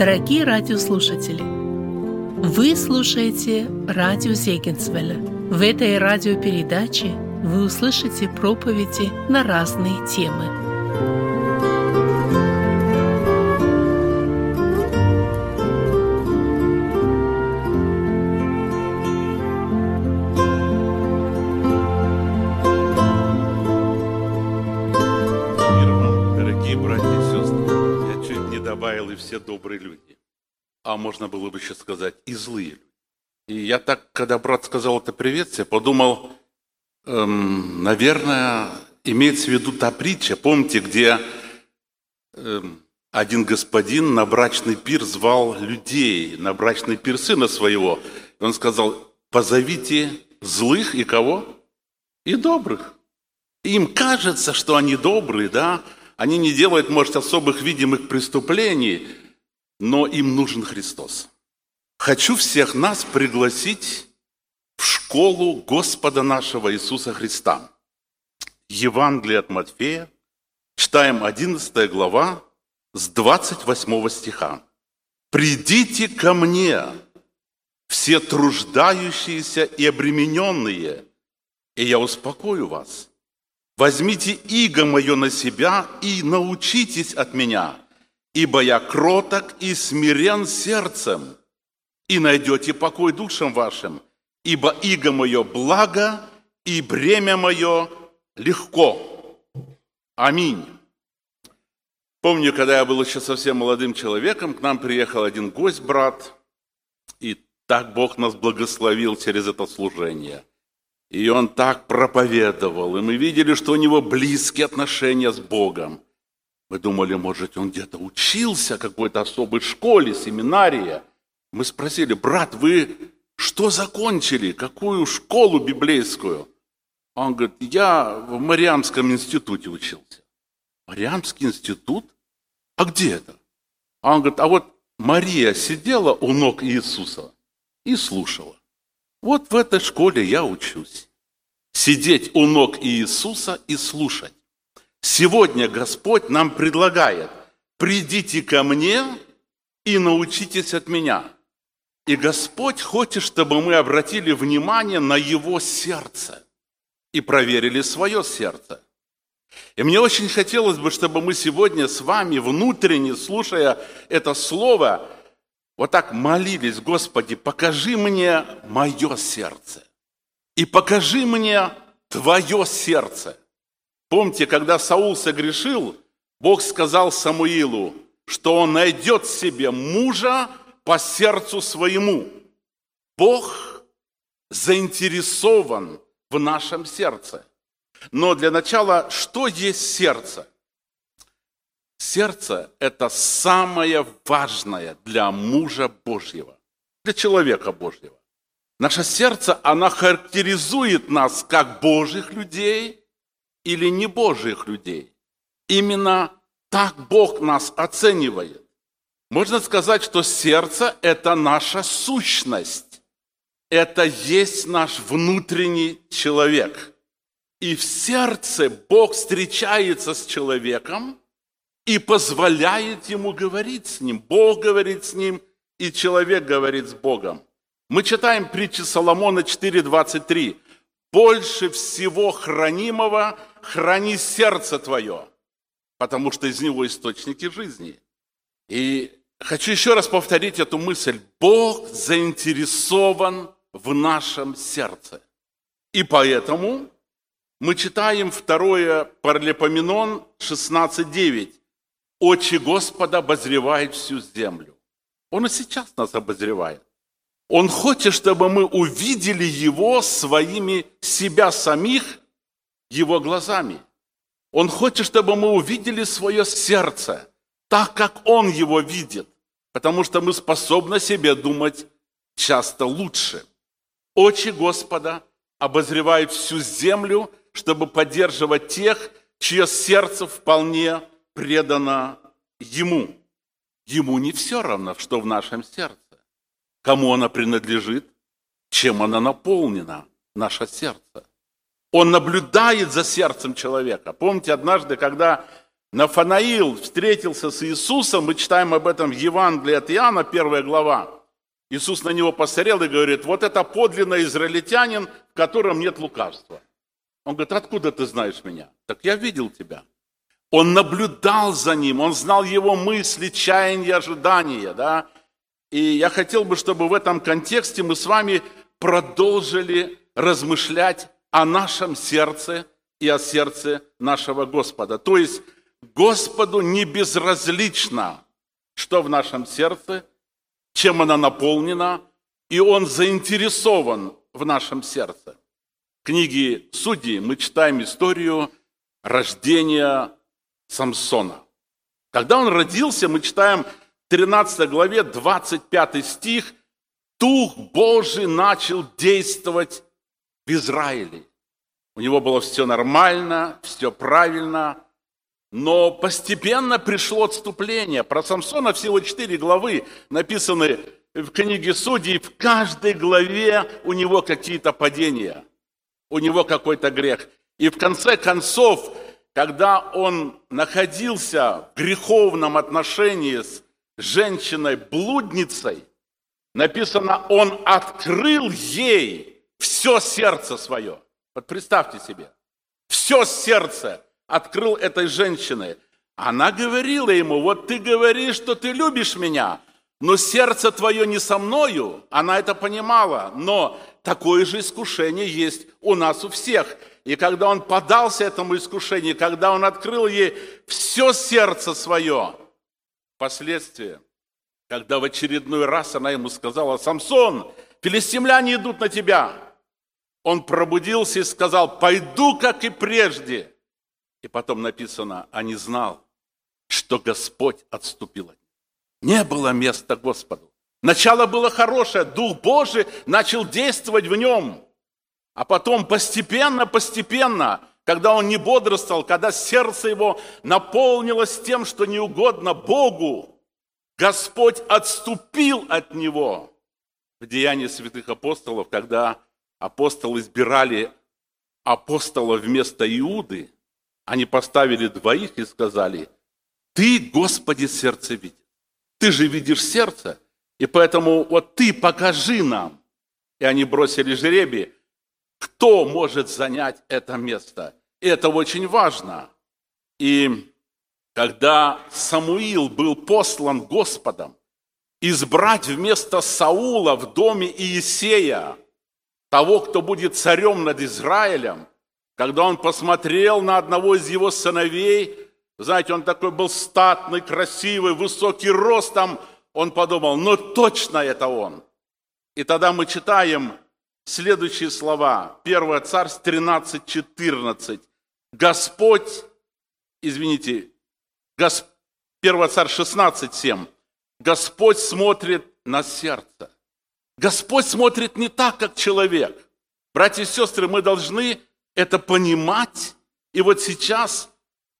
Дорогие радиослушатели, вы слушаете радио Зегенсвелля. В этой радиопередаче вы услышите проповеди на разные темы. Все добрые люди, а можно было бы еще сказать и злые люди. И я так, когда брат сказал это приветствие, подумал, наверное, имеется в виду та притча, помните, где один господин на брачный пир звал людей, на брачный пир сына своего. И он сказал, позовите злых и кого? И добрых. И им кажется, что они добрые, да? Они не делают, может, особых видимых преступлений, но им нужен Христос. Хочу всех нас пригласить в школу Господа нашего Иисуса Христа. Евангелие от Матфея, читаем 11 глава с 28 стиха. «Придите ко мне, все труждающиеся и обремененные, и я успокою вас». «Возьмите иго мое на себя и научитесь от меня, ибо я кроток и смирен сердцем, и найдете покой душам вашим, ибо иго мое благо и бремя мое легко». Аминь. Помню, когда я был еще совсем молодым человеком, к нам приехал один гость, брат, и так Бог нас благословил через это служение. И он так проповедовал, и мы видели, что у него близкие отношения с Богом. Мы думали, может, он где-то учился в какой-то особой школе, семинарии. Мы спросили, брат, вы что закончили, какую школу библейскую? Он говорит, я в Мариамском институте учился. Мариамский институт? А где это? А он говорит, а вот Мария сидела у ног Иисуса и слушала. Вот в этой школе я учусь. Сидеть у ног Иисуса и слушать. Сегодня Господь нам предлагает, придите ко мне и научитесь от меня. И Господь хочет, чтобы мы обратили внимание на Его сердце и проверили свое сердце. И мне очень хотелось бы, чтобы мы сегодня с вами, внутренне слушая это слово, вот так молились, Господи, покажи мне мое сердце и покажи мне Твое сердце. Помните, когда Саул согрешил, Бог сказал Самуилу, что он найдет себе мужа по сердцу своему. Бог заинтересован в нашем сердце. Но для начала, что есть сердце? Сердце – это самое важное для мужа Божьего, для человека Божьего. Наше сердце, оно характеризует нас как Божьих людей или небожьих людей. Именно так Бог нас оценивает. Можно сказать, что сердце – это наша сущность. Это есть наш внутренний человек. И в сердце Бог встречается с человеком, и позволяет ему говорить с ним. Бог говорит с ним, и человек говорит с Богом. Мы читаем притчи Соломона 4,23. «Больше всего хранимого храни сердце твое, потому что из него источники жизни». И хочу еще раз повторить эту мысль. Бог заинтересован в нашем сердце. И поэтому мы читаем 2 Паралипоменон 16,9. «Очи Господа обозревает всю землю». Он и сейчас нас обозревает. Он хочет, чтобы мы увидели Его своими, себя самих, Его глазами. Он хочет, чтобы мы увидели свое сердце, так, как Он его видит, потому что мы способны себе думать часто лучше. «Очи Господа обозревает всю землю, чтобы поддерживать тех, чье сердце вполне предано Ему». Ему не все равно, что в нашем сердце. Кому оно принадлежит, чем оно наполнено, наше сердце. Он наблюдает за сердцем человека. Помните, однажды, когда Нафанаил встретился с Иисусом, мы читаем об этом в Евангелии от Иоанна, 1 глава. Иисус на него посмотрел и говорит: вот это подлинно израильтянин, в котором нет лукавства. Он говорит: откуда ты знаешь меня? Так я видел тебя. Он наблюдал за ним, он знал его мысли, чаяния, ожидания. Да? И я хотел бы, чтобы в этом контексте мы с вами продолжили размышлять о нашем сердце и о сердце нашего Господа. То есть Господу не безразлично, что в нашем сердце, чем оно наполнено, и Он заинтересован в нашем сердце. В книге «Судьи» мы читаем историю рождения Самсона. Когда он родился, мы читаем в 13 главе 25 стих: «Дух Божий начал действовать в Израиле». У него было все нормально, все правильно, но постепенно пришло отступление. Про Самсона всего 4 главы написаны в книге «Судей». В каждой главе у него какие-то падения, у него какой-то грех. И в конце концов, когда он находился в греховном отношении с женщиной-блудницей, написано, он открыл ей все сердце свое. Вот представьте себе, все сердце открыл этой женщине. Она говорила ему: вот ты говоришь, что ты любишь меня, но сердце твое не со мною. Она это понимала, но такое же искушение есть у нас у всех. И когда он поддался этому искушению, когда он открыл ей все сердце свое, впоследствии, когда в очередной раз она ему сказала: Самсон, филистимляне идут на тебя, он пробудился и сказал: пойду, как и прежде. И потом написано, а не знал, что Господь отступил. Не было места Господу. Начало было хорошее, Дух Божий начал действовать в нем. А потом постепенно, когда он не бодрствовал, когда сердце его наполнилось тем, что не угодно Богу, Господь отступил от него. В Деянии святых апостолов, когда апостолы избирали апостола вместо Иуды, они поставили двоих и сказали: ты, Господи, сердце видишь. Ты же видишь сердце, и поэтому вот ты покажи нам. И они бросили жребий, кто может занять это место. И это очень важно. И когда Самуил был послан Господом избрать вместо Саула в доме Иессея того, кто будет царем над Израилем, когда он посмотрел на одного из его сыновей, знаете, он такой был статный, красивый, высокий ростом, он подумал: ну точно это он. И тогда мы читаем следующие слова. 1 Царств 13,14. Господь, 1 Царств 16,7. Господь смотрит на сердце. Господь смотрит не так, как человек. Братья и сестры, мы должны это понимать. И вот сейчас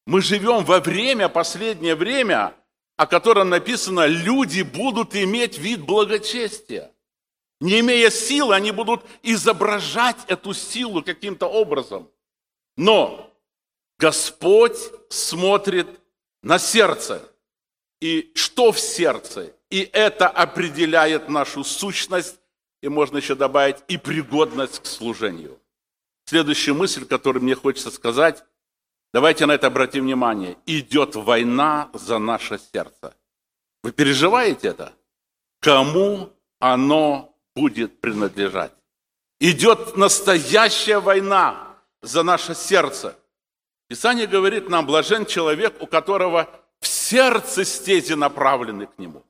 мы живем во время, последнее время, о котором написано: люди будут иметь вид благочестия. Не имея силы, они будут изображать эту силу каким-то образом. Но Господь смотрит на сердце. И что в сердце? И это определяет нашу сущность, и можно еще добавить, и пригодность к служению. Следующая мысль, которую мне хочется сказать, давайте на это обратим внимание. Идет война за наше сердце. Вы переживаете это? Кому оно будет принадлежать? Идет настоящая война за наше сердце. Писание говорит нам: блажен человек, у которого в сердце стези направлены к нему.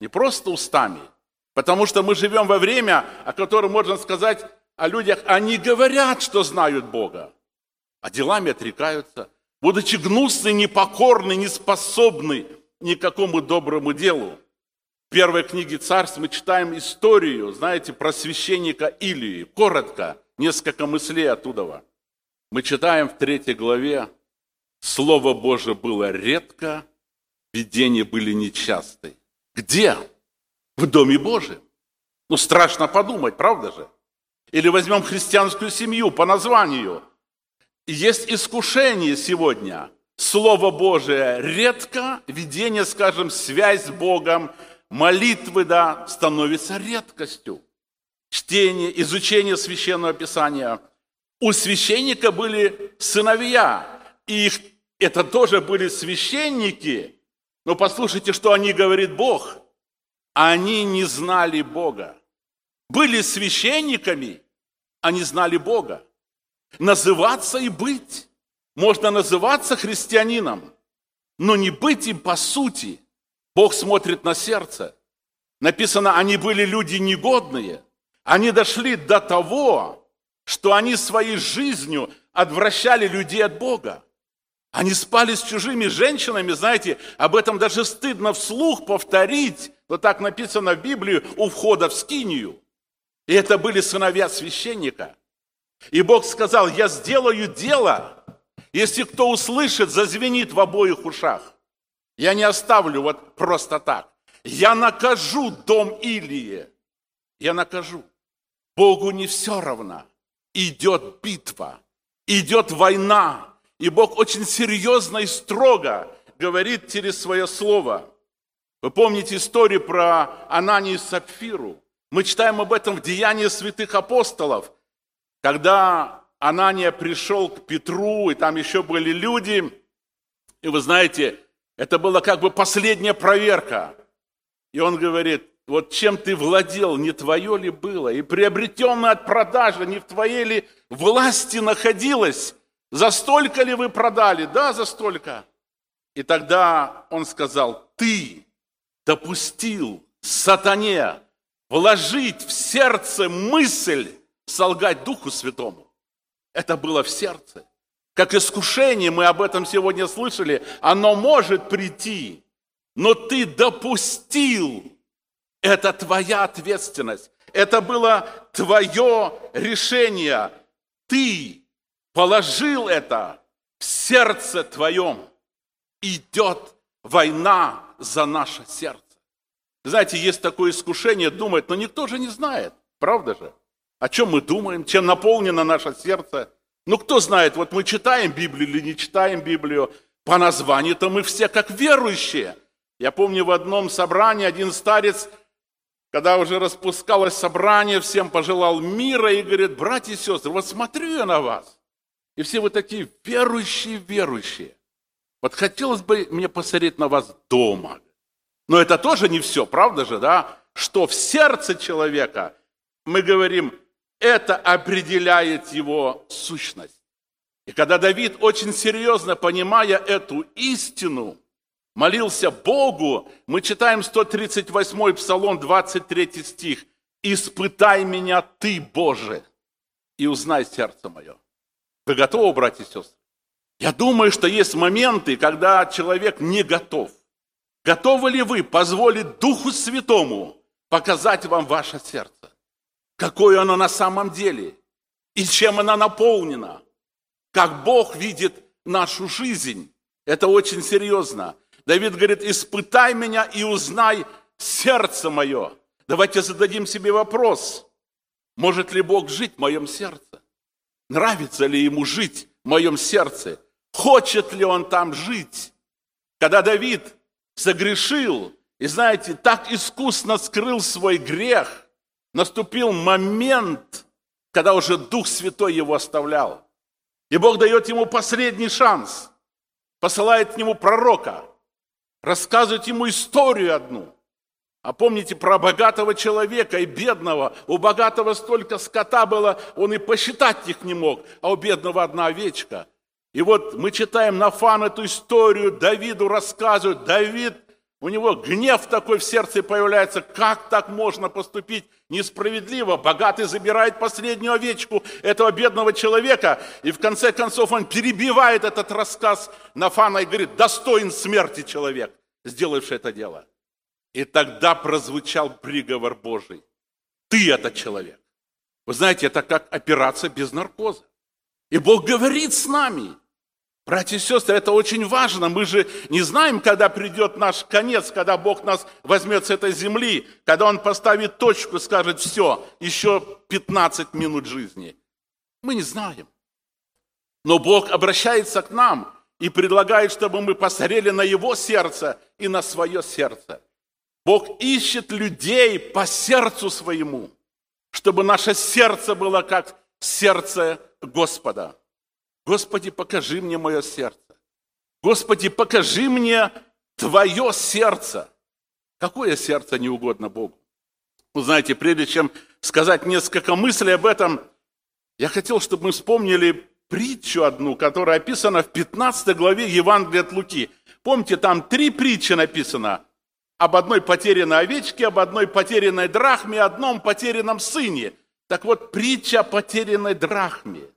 Не просто устами. Потому что мы живем во время, о котором можно сказать о людях: они говорят, что знают Бога, а делами отрекаются, будучи гнусны, непокорны, неспособны ни к какому доброму делу. В первой книге Царств мы читаем историю, знаете, про священника Илии. Коротко, несколько мыслей оттуда. Мы читаем в 3 главе: «Слово Божие было редко, видения были нечасты». Где? В Доме Божьем. Ну, страшно подумать, правда же? Или возьмем христианскую семью по названию. Есть искушение сегодня. Слово Божие редко, видение, скажем, связь с Богом, молитвы, да, становится редкостью. Чтение, изучение Священного Писания. У священника были сыновья, и их, это тоже были священники, но послушайте, что о них говорит Бог. Они не знали Бога. Были священниками, а не знали Бога. Называться и быть. Можно называться христианином, но не быть им по сути. Бог смотрит на сердце. Написано, они были люди негодные. Они дошли до того, что они своей жизнью отвращали людей от Бога. Они спали с чужими женщинами, знаете, об этом даже стыдно вслух повторить. Вот так написано в Библии у входа в скинию. И это были сыновья священника. И Бог сказал, я сделаю дело, если кто услышит, зазвенит в обоих ушах. Я не оставлю вот просто так. Я накажу дом Илии. Я накажу. Богу не все равно. Идет битва, идет война. И Бог очень серьезно и строго говорит через свое слово. Вы помните историю про Ананию и Сапфиру? Мы читаем об этом в Деянии святых апостолов. Когда Анания пришел к Петру, и там еще были люди, и вы знаете, это была как бы последняя проверка. И он говорит, вот чем ты владел, не твое ли было? И приобретенное от продажи, не в твоей ли власти находилось? За столько ли вы продали? Да, за столько. И тогда он сказал, ты допустил сатане вложить в сердце мысль, солгать Духу Святому. Это было в сердце. Как искушение, мы об этом сегодня слышали, оно может прийти, но ты допустил. Это твоя ответственность. Это было твое решение. Ты положил это в сердце твоем. Идет война за наше сердце. Знаете, есть такое искушение думать, но никто же не знает, правда же? О чем мы думаем, чем наполнено наше сердце. Ну, кто знает, вот мы читаем Библию или не читаем Библию. По названию-то мы все как верующие. Я помню, в одном собрании один старец, когда уже распускалось собрание, всем пожелал мира и говорит, братья и сестры, вот смотрю я на вас. И все вы такие верующие. Вот хотелось бы мне посмотреть на вас дома. Но это тоже не все, правда же, да? Что в сердце человека, мы говорим, это определяет его сущность. И когда Давид, очень серьезно понимая эту истину, молился Богу, мы читаем 138-й Псалом, 23 стих. «Испытай меня, Ты, Боже, и узнай сердце мое». Вы готовы, братья и сестры? Я думаю, что есть моменты, когда человек не готов. Готовы ли вы позволить Духу Святому показать вам ваше сердце? Какое оно на самом деле? И чем оно наполнено? Как Бог видит нашу жизнь? Это очень серьезно. Давид говорит, испытай меня и узнай сердце мое. Давайте зададим себе вопрос. Может ли Бог жить в моем сердце? Нравится ли Ему жить в моем сердце? Хочет ли Он там жить? Когда Давид согрешил, и знаете, так искусно скрыл свой грех, наступил момент, когда уже Дух Святой его оставлял. И Бог дает ему последний шанс, посылает к нему пророка, рассказывает ему историю одну. А помните про богатого человека и бедного? У богатого столько скота было, он и посчитать их не мог, а у бедного одна овечка. И вот мы читаем, Нафан эту историю Давиду рассказывает. Давид, у него гнев такой в сердце появляется. Как так можно поступить несправедливо? Богатый забирает последнюю овечку этого бедного человека. И в конце концов он перебивает этот рассказ Нафана и говорит, достоин смерти человек, сделавший это дело. И тогда прозвучал приговор Божий. Ты этот человек. Вы знаете, это как операция без наркоза. И Бог говорит с нами. Братья и сестры, это очень важно. Мы же не знаем, когда придет наш конец, когда Бог нас возьмет с этой земли, когда Он поставит точку, скажет, все, еще 15 минут жизни. Мы не знаем. Но Бог обращается к нам и предлагает, чтобы мы посмотрели на его сердце и на свое сердце. Бог ищет людей по сердцу своему, чтобы наше сердце было как сердце Господа. Господи, покажи мне мое сердце. Господи, покажи мне Твое сердце. Какое сердце не угодно Богу? Вы знаете, прежде чем сказать несколько мыслей об этом, я хотел, чтобы мы вспомнили притчу одну, которая описана в 15 главе Евангелия от Луки. Помните, там 3 притчи написано. Об одной потерянной овечке, об одной потерянной драхме, одном потерянном сыне. Так вот, притча о потерянной драхме.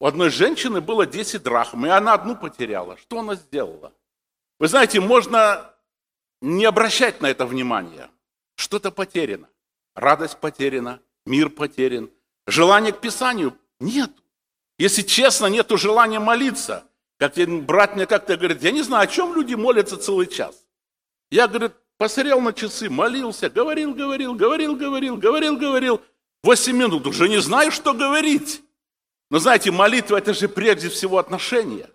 У одной женщины было 10 драхм, и она одну потеряла. Что она сделала? Вы знаете, можно не обращать на это внимания. Что-то потеряно. Радость потеряна, мир потерян. Желания к Писанию нет. Если честно, нету желания молиться. Как брат мне как-то говорит, я не знаю, о чем люди молятся целый час. Я, говорит, посмотрел на часы, молился, говорил. 8 минут, уже не знаю, что говорить. Но знаете, молитва – это же прежде всего отношения.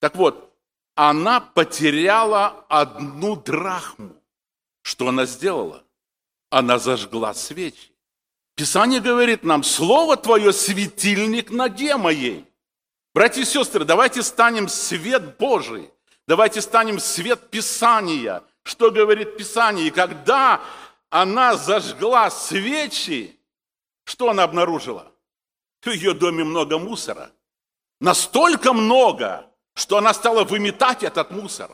Так вот, она потеряла 1 драхму. Что она сделала? Она зажгла свечи. Писание говорит нам, слово твое – светильник ноге моей. Братья и сестры, давайте станем свет Божий. Давайте станем свет Писания. Что говорит Писание? И когда она зажгла свечи, что она обнаружила? В ее доме много мусора. Настолько много, что она стала выметать этот мусор.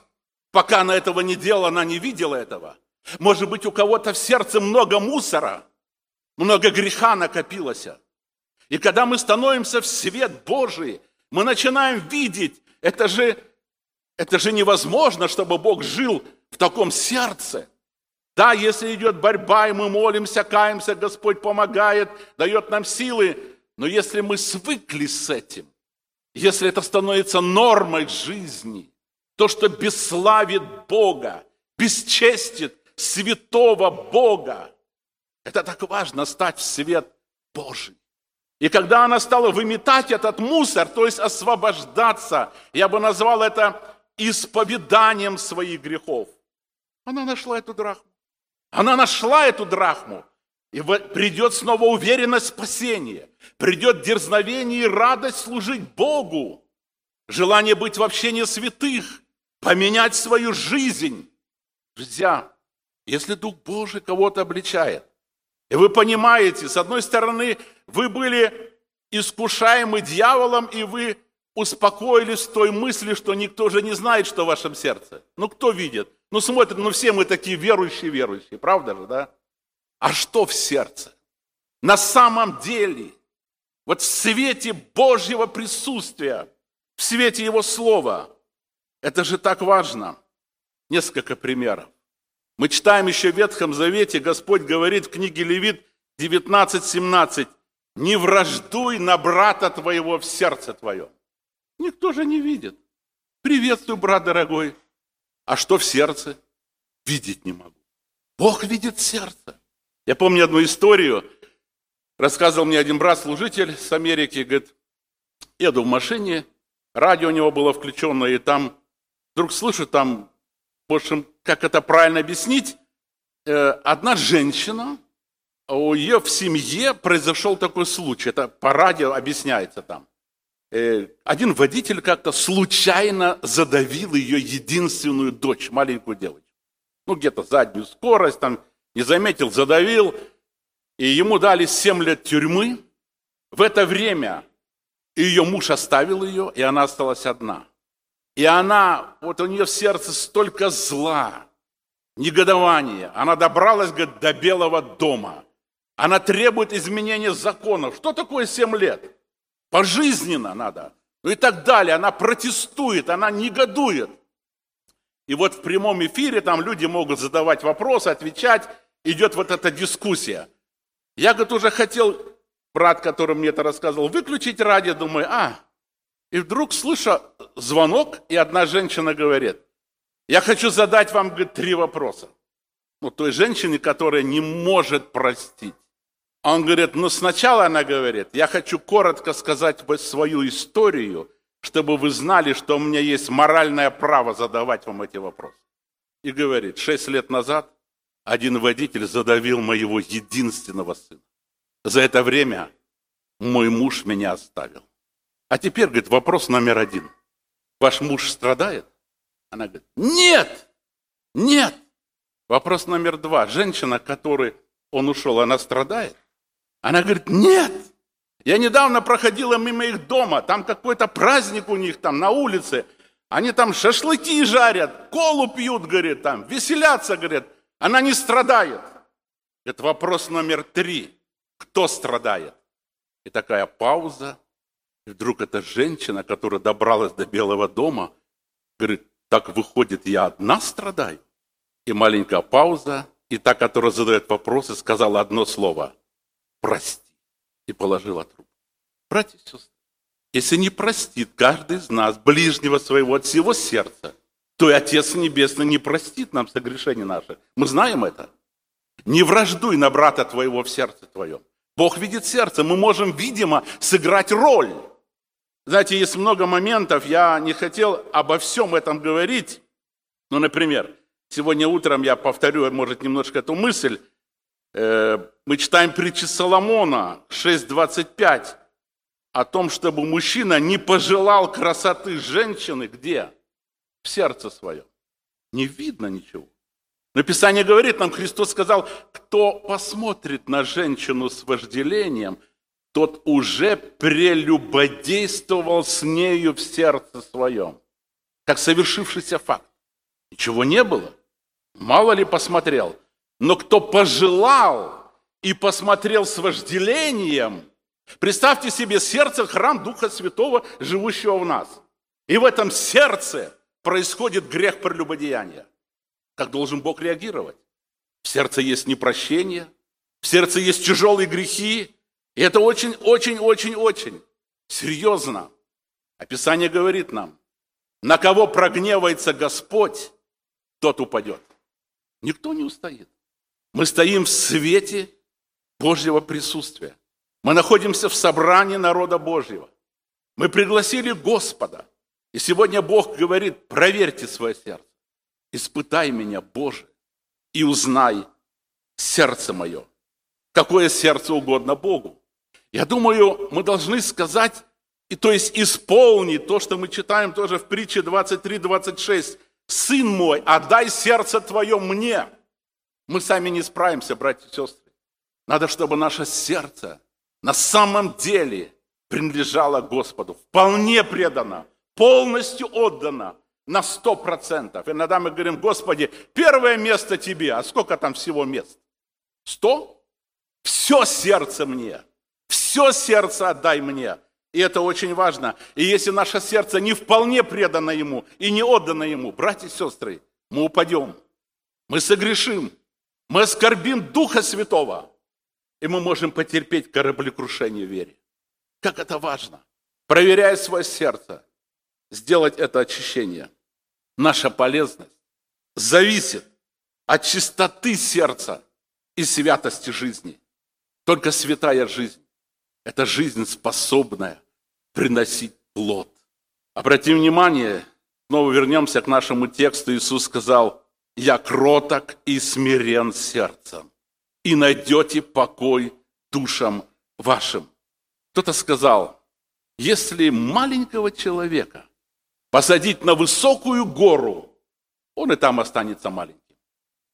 Пока она этого не делала, она не видела этого. Может быть, у кого-то в сердце много мусора, много греха накопилось. И когда мы становимся в свет Божий, мы начинаем видеть, это же невозможно, чтобы Бог жил в таком сердце. Да, если идет борьба, и мы молимся, каемся, Господь помогает, дает нам силы, но если мы свыкли с этим, если это становится нормой жизни, то, что бесславит Бога, бесчестит святого Бога, это так важно, стать в свет Божий. И когда она стала выметать этот мусор, то есть освобождаться, я бы назвал это исповеданием своих грехов, она нашла эту драхму. И придет снова уверенность в спасении, придет дерзновение и радость служить Богу, желание быть в общении святых, поменять свою жизнь. Друзья, если Дух Божий кого-то обличает, и вы понимаете, с одной стороны, вы были искушаемы дьяволом, и вы успокоились в той мысли, что никто же не знает, что в вашем сердце. Ну, кто видит? Ну, смотрит, ну, все мы такие верующие, правда же, да? А что в сердце? На самом деле, вот в свете Божьего присутствия, в свете Его Слова, это же так важно. Несколько примеров. Мы читаем еще в Ветхом Завете, Господь говорит в книге Левит 19,17, «Не враждуй на брата твоего в сердце твоем». Никто же не видит. Приветствую, брат дорогой. А что в сердце? Видеть не могу. Бог видит сердце. Я помню одну историю, рассказывал мне один брат-служитель с Америки, говорит, еду в машине, радио у него было включено, и там, вдруг слышу, там, в общем, как это правильно объяснить, одна женщина, у ее в семье произошел такой случай, это по радио объясняется там. Один водитель как-то случайно задавил ее единственную дочь, маленькую девочку, ну где-то заднюю скорость, там, не заметил, задавил, и ему дали 7 лет тюрьмы. В это время ее муж оставил ее, и она осталась одна. И она, вот у нее в сердце столько зла, негодования. Она добралась, говорит, до Белого дома. Она требует изменения законов. Что такое 7 лет? Пожизненно надо. Ну и так далее. Она протестует, она негодует. И вот в прямом эфире там люди могут задавать вопросы, отвечать. Идет вот эта дискуссия. Я, говорит, уже хотел, брат, который мне это рассказывал, выключить радио, думаю, И вдруг слышу звонок, и одна женщина говорит, я хочу задать вам, говорит, 3 вопроса. Ну, той женщине, которая не может простить. Он говорит, сначала она говорит, я хочу коротко сказать свою историю, чтобы вы знали, что у меня есть моральное право задавать вам эти вопросы. И говорит, 6 лет назад один водитель задавил моего единственного сына. За это время мой муж меня оставил. А теперь, говорит, вопрос номер 1. Ваш муж страдает? Она говорит, нет, нет. Вопрос номер 2. Женщина, которой он ушел, она страдает? Она говорит, нет. Я недавно проходила мимо их дома, там какой-то праздник у них там на улице. Они там шашлыки жарят, колу пьют, говорит, там веселятся, говорит. Она не страдает. Это вопрос номер 3. Кто страдает? И такая пауза. И вдруг эта женщина, которая добралась до Белого дома, говорит, так выходит, я одна страдаю? И маленькая пауза. И та, которая задает вопросы, сказала одно слово. Прости. И положила трубку. Братья и сестры, если не простит каждый из нас ближнего своего от всего сердца, то и Отец Небесный не простит нам согрешения наши. Мы знаем это. Не враждуй на брата твоего в сердце твоем. Бог видит сердце. Мы можем, видимо, сыграть роль. Знаете, есть много моментов, я не хотел обо всем этом говорить. Ну, например, сегодня утром я повторю, может, немножко эту мысль. Мы читаем притчи Соломона 6:25 о том, чтобы мужчина не пожелал красоты женщины. Где? В сердце своем. Не видно ничего. Но Писание говорит нам, Христос сказал, кто посмотрит на женщину с вожделением, тот уже прелюбодействовал с нею в сердце своем. Как совершившийся факт. Ничего не было. Мало ли посмотрел. Но кто пожелал и посмотрел с вожделением, представьте себе сердце, храм Духа Святого, живущего в нас. И в этом сердце происходит грех прелюбодеяния. Как должен Бог реагировать? В сердце есть непрощение, в сердце есть тяжелые грехи. И это очень серьезно. Писание говорит нам, на кого прогневается Господь, тот упадет. Никто не устоит. Мы стоим в свете Божьего присутствия. Мы находимся в собрании народа Божьего. Мы пригласили Господа. И сегодня Бог говорит, проверьте свое сердце. Испытай меня, Боже, и узнай сердце мое. Какое сердце угодно Богу. Я думаю, мы должны сказать, и то есть исполнить то, что мы читаем тоже в притче 23:26. «Сын мой, отдай сердце твое мне». Мы сами не справимся, братья и сестры. Надо, чтобы наше сердце на самом деле принадлежало Господу. Вполне предано, полностью отдано. На 100%. Иногда мы говорим, Господи, первое место Тебе. А сколько там всего мест? 100? Все сердце мне. Все сердце отдай мне. И это очень важно. И если наше сердце не вполне предано Ему и не отдано Ему, братья и сестры, мы упадем. Мы согрешим. Мы оскорбим Духа Святого. И мы можем потерпеть кораблекрушение в вере. Как это важно. Проверяя свое сердце, сделать это очищение. Наша полезность зависит от чистоты сердца и святости жизни. Только святая жизнь – это жизнь, способная приносить плод. Обратим внимание, снова вернемся к нашему тексту. Иисус сказал, «Я кроток и смирен сердцем, и найдете покой душам вашим». Кто-то сказал, если маленького человека посадить на высокую гору, он и там останется маленьким.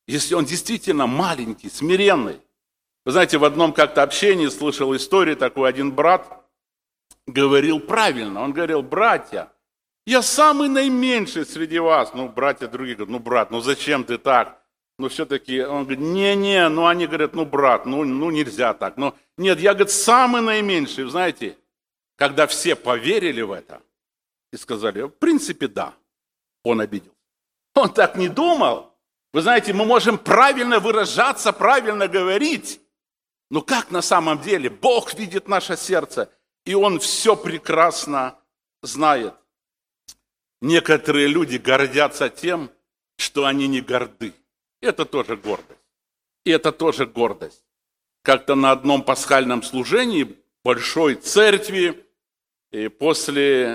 Если он действительно маленький, смиренный. Вы знаете, в одном как-то общении слышал историю, такой один брат говорил правильно. Он говорил, братья, я самый наименьший среди вас. Ну, братья другие говорят, ну, брат, ну зачем ты так? Ну, все-таки, он говорит, не-не, ну, они говорят, ну, брат, ну нельзя так. Ну, нет, я, говорит, самый наименьший. Вы знаете, когда все поверили в это, и сказали, в принципе, да, он обидел. Он так не думал. Вы знаете, мы можем правильно выражаться, правильно говорить. Но как на самом деле? Бог видит наше сердце, и Он все прекрасно знает. Некоторые люди гордятся тем, что они не горды. Это тоже гордость. И это тоже гордость. Как-то на одном пасхальном служении большой церкви И после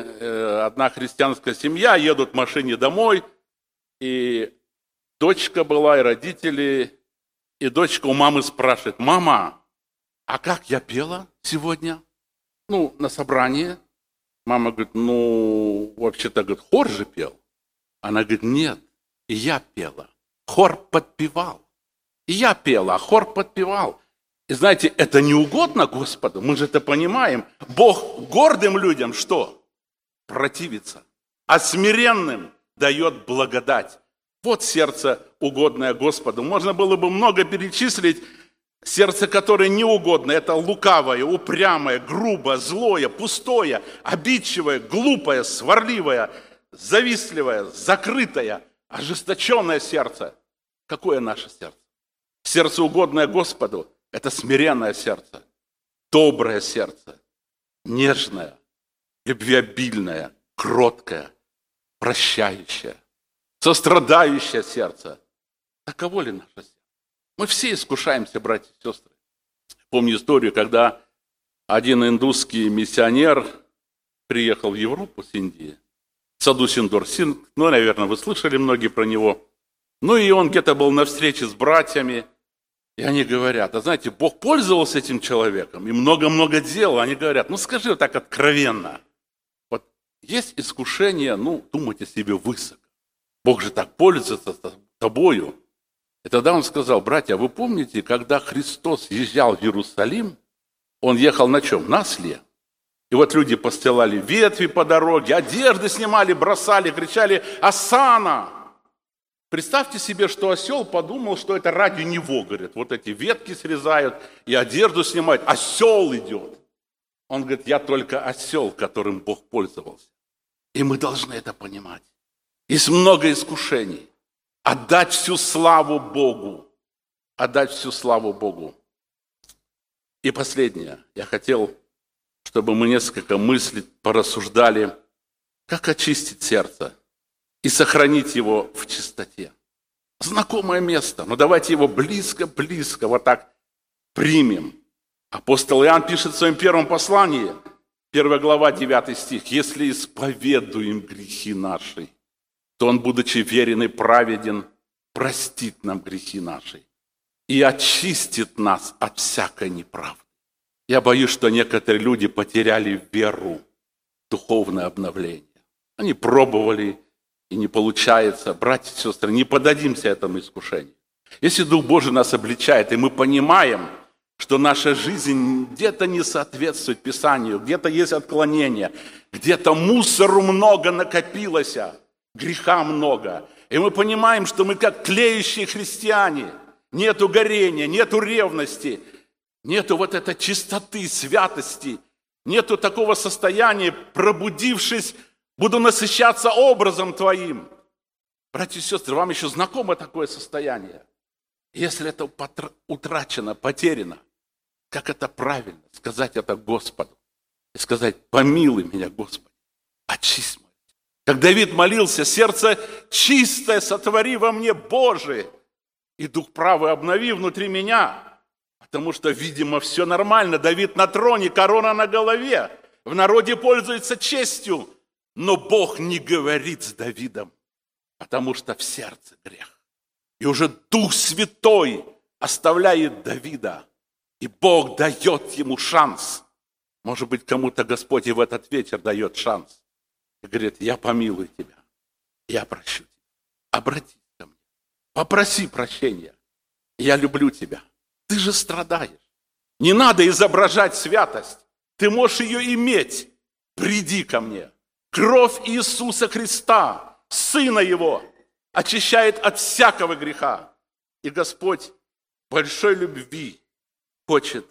одна христианская семья едут в машине домой, и дочка была, и родители, и дочка у мамы спрашивает: «Мама, а как я пела сегодня? Ну, на собрании?» Мама говорит: «Ну, вообще-то, говорит, хор же пел». Она говорит: «Нет, и я пела. Хор подпевал. И я пела, а хор подпевал». И знаете, это не угодно Господу, мы же это понимаем. Бог гордым людям что? Противится. А смиренным дает благодать. Вот сердце, угодное Господу. Можно было бы много перечислить. Сердце, которое не угодно, это лукавое, упрямое, грубое, злое, пустое, обидчивое, глупое, сварливое, завистливое, закрытое, ожесточенное сердце. Какое наше сердце? Сердце, угодное Господу, это смиренное сердце, доброе сердце, нежное, любвеобильное, кроткое, прощающее, сострадающее сердце. Таково ли наше сердце? Мы все искушаемся, братья и сестры. Помню историю, когда один индусский миссионер приехал в Европу с Индии, Саду Сундар Сингх, ну, наверное, вы слышали многие про него. Ну, и он где-то был на встрече с братьями, и они говорят: а знаете, Бог пользовался этим человеком и много-много делал. Они говорят: ну, скажи вот так откровенно, вот есть искушение, ну, думать о себе высоко. Бог же так пользуется тобою. И тогда он сказал: братья, вы помните, когда Христос езжал в Иерусалим, он ехал на чем? На осле. И вот люди постилали ветви по дороге, одежды снимали, бросали, кричали: «Осанна!» Представьте себе, что осел подумал, что это ради него, говорит, вот эти ветки срезают и одежду снимают. Осел идет. Он говорит: я только осел, которым Бог пользовался. И мы должны это понимать. Есть много искушений. Отдать всю славу Богу. Отдать всю славу Богу. И последнее. Я хотел, чтобы мы несколько мыслей порассуждали, как очистить сердце и сохранить его в чистоте. Знакомое место, но давайте его близко-близко вот так примем. Апостол Иоанн пишет в своем первом послании, 1 глава, 9 стих: «Если исповедуем грехи наши, то Он, будучи верен и праведен, простит нам грехи наши и очистит нас от всякой неправды». Я боюсь, что некоторые люди потеряли веру в духовное обновление. Они пробовали, и не получается. Братья и сестры, не поддадимся этому искушению. Если Дух Божий нас обличает, и мы понимаем, что наша жизнь где-то не соответствует Писанию, где-то есть отклонение, где-то мусору много накопилось, греха много. И мы понимаем, что мы как тлеющие христиане. Нету горения, нету ревности, нету вот этой чистоты, святости, нету такого состояния: пробудившись, буду насыщаться образом Твоим. Братья и сестры, вам еще знакомо такое состояние? Если это утрачено, потеряно, как это правильно? Сказать это Господу. И сказать: помилуй меня, Господи, очисти. Как Давид молился: «Сердце чистое сотвори во мне, Боже, и дух правый обнови внутри меня». Потому что, видимо, все нормально. Давид на троне, корона на голове. В народе пользуется честью. Но Бог не говорит с Давидом, потому что в сердце грех. И уже Дух Святой оставляет Давида. И Бог дает ему шанс. Может быть, кому-то Господь и в этот вечер дает шанс. И говорит: я помилую тебя, я прощу тебя, обратись ко мне, попроси прощения, я люблю тебя, ты же страдаешь. Не надо изображать святость, ты можешь ее иметь, приди ко мне. Кровь Иисуса Христа, Сына Его, очищает от всякого греха. И Господь большой любви хочет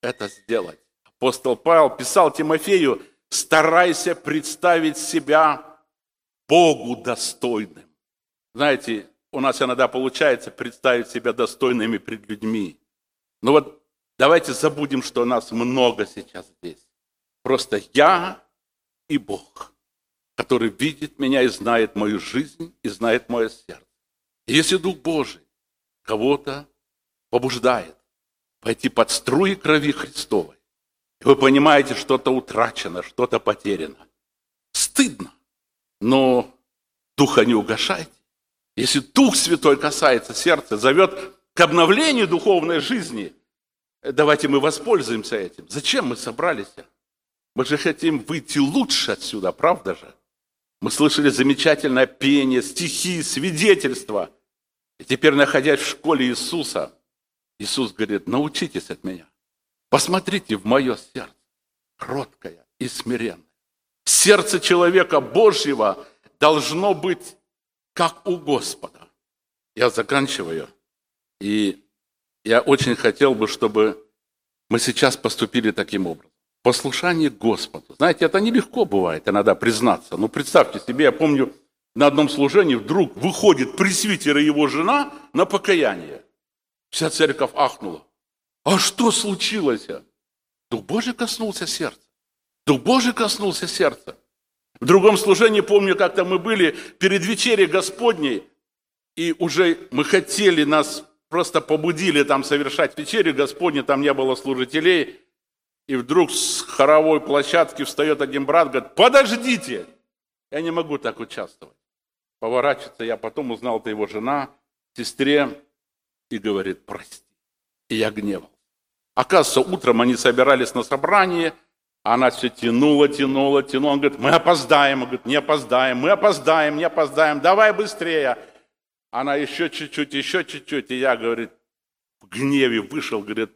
это сделать. Апостол Павел писал Тимофею: старайся представить себя Богу достойным. Знаете, у нас иногда получается представить себя достойными пред людьми. Но вот давайте забудем, что нас много сейчас здесь. Просто я и Бог, который видит меня и знает мою жизнь, и знает мое сердце. И если Дух Божий кого-то побуждает пойти под струи крови Христовой, И вы понимаете, что-то утрачено, что-то потеряно. Стыдно, но духа не угашайте. Если Дух Святой касается сердца, зовет к обновлению духовной жизни, давайте мы воспользуемся этим. Зачем мы собрались? Мы же хотим выйти лучше отсюда, правда же? Мы слышали замечательное пение, стихи, свидетельства. И теперь, находясь в школе Иисуса, Иисус говорит: научитесь от меня. Посмотрите в мое сердце, кроткое и смиренное. Сердце человека Божьего должно быть как у Господа. Я заканчиваю. И я очень хотел бы, чтобы мы сейчас поступили таким образом. Послушание Господу. Знаете, это нелегко бывает иногда признаться. Но представьте себе, я помню, на одном служении вдруг выходит пресвитер и его жена на покаяние. Вся церковь ахнула. А что случилось? Дух Божий коснулся сердца. Дух Божий коснулся сердца. В другом служении, помню, как-то мы были перед вечерей Господней, и уже мы хотели, нас просто побудили там совершать вечерю Господню, там не было служителей, и вдруг с хоровой площадки встает один брат, говорит: подождите, я не могу так участвовать. Поворачивается, я потом узнал, это его жена, сестре, и говорит: прости. И я гневал. Оказывается, утром они собирались на собрание, она все тянула. Он говорит: мы опоздаем. Он говорит: не опоздаем, мы опоздаем, не опоздаем, давай быстрее. Она еще чуть-чуть. И я, говорит, в гневе вышел, говорит,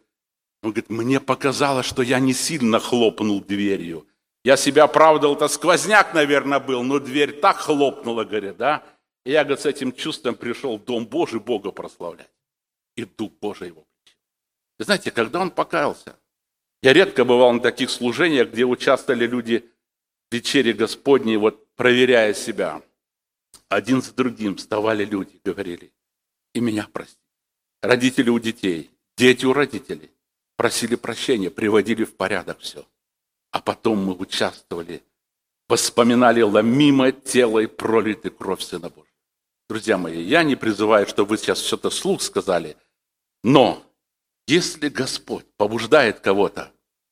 он говорит: мне показалось, что я не сильно хлопнул дверью. Я себя оправдывал, это сквозняк, наверное, был, но дверь так хлопнула, говорит, да. И я, говорит, с этим чувством пришел в Дом Божий, Бога прославлять. И Дух Божий его причил. И знаете, когда он покаялся, я редко бывал на таких служениях, где участвовали люди в вечере Господней, вот проверяя себя. Один за другим вставали люди, говорили: и меня прости. Родители у детей, дети у родителей просили прощения, приводили в порядок все. А потом мы участвовали, вспоминали ломимое тело и пролитую кровь Сына Божия. Друзья мои, я не призываю, чтобы вы сейчас что-то вслух сказали, но если Господь побуждает кого-то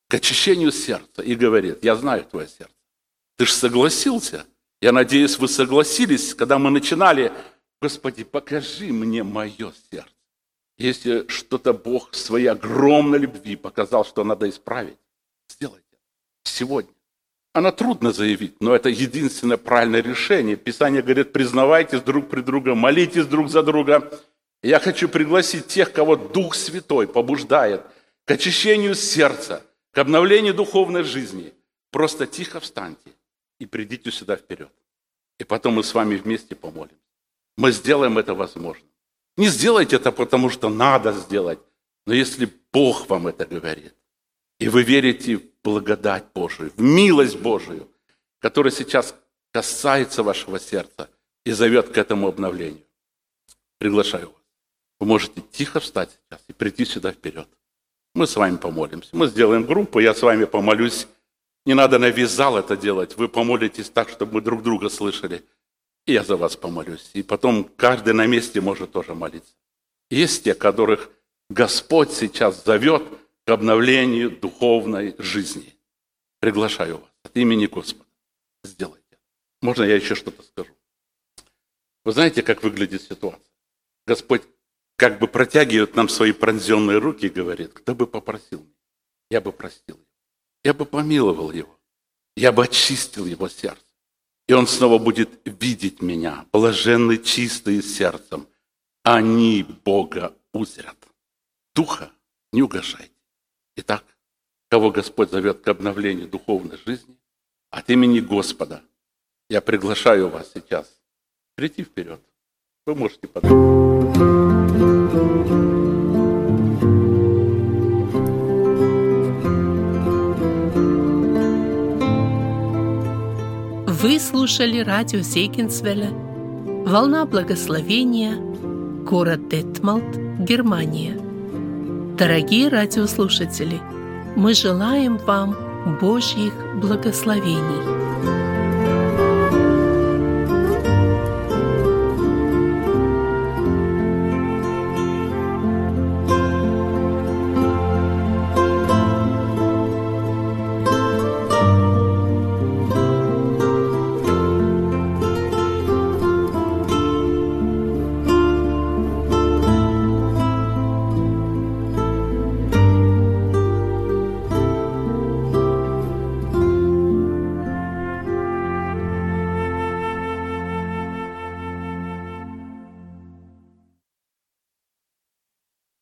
к очищению сердца и говорит: я знаю твое сердце, ты же согласился, я надеюсь, вы согласились, когда мы начинали: Господи, покажи мне мое сердце. Если что-то Бог в своей огромной любви показал, что надо исправить, сделайте сегодня. Оно трудно заявить, но это единственное правильное решение. Писание говорит: признавайтесь друг при друга, молитесь друг за друга. Я хочу пригласить тех, кого Дух Святой побуждает к очищению сердца, к обновлению духовной жизни. Просто тихо встаньте и придите сюда вперед. И потом мы с вами вместе помолим. Мы сделаем это возможным. Не сделайте это, потому что надо сделать. Но если Бог вам это говорит, и вы верите в благодать Божию, в милость Божию, которая сейчас касается вашего сердца и зовет к этому обновлению, приглашаю вас. Вы можете тихо встать сейчас и прийти сюда вперед. Мы с вами помолимся. Мы сделаем группу, я с вами помолюсь. Не надо на весь зал это делать. Вы помолитесь так, чтобы мы друг друга слышали. И я за вас помолюсь. И потом каждый на месте может тоже молиться. Есть те, которых Господь сейчас зовет к обновлению духовной жизни. Приглашаю вас от имени Господа. Сделайте. Можно я еще что-то скажу? Вы знаете, как выглядит ситуация? Господь как бы протягивает нам свои пронзенные руки и говорит: кто бы попросил меня, я бы простил его, я бы помиловал его, я бы очистил его сердце. И он снова будет видеть меня, блаженны чистые сердцем, они Бога узрят. Духа не угашайте. Итак, кого Господь зовет к обновлению духовной жизни, от имени Господа я приглашаю вас сейчас прийти вперед. Вы можете подойти. Вы слушали радио Зегенсвелля «Волна благословения», город Детмольд, Германия. Дорогие радиослушатели, мы желаем вам Божьих благословений.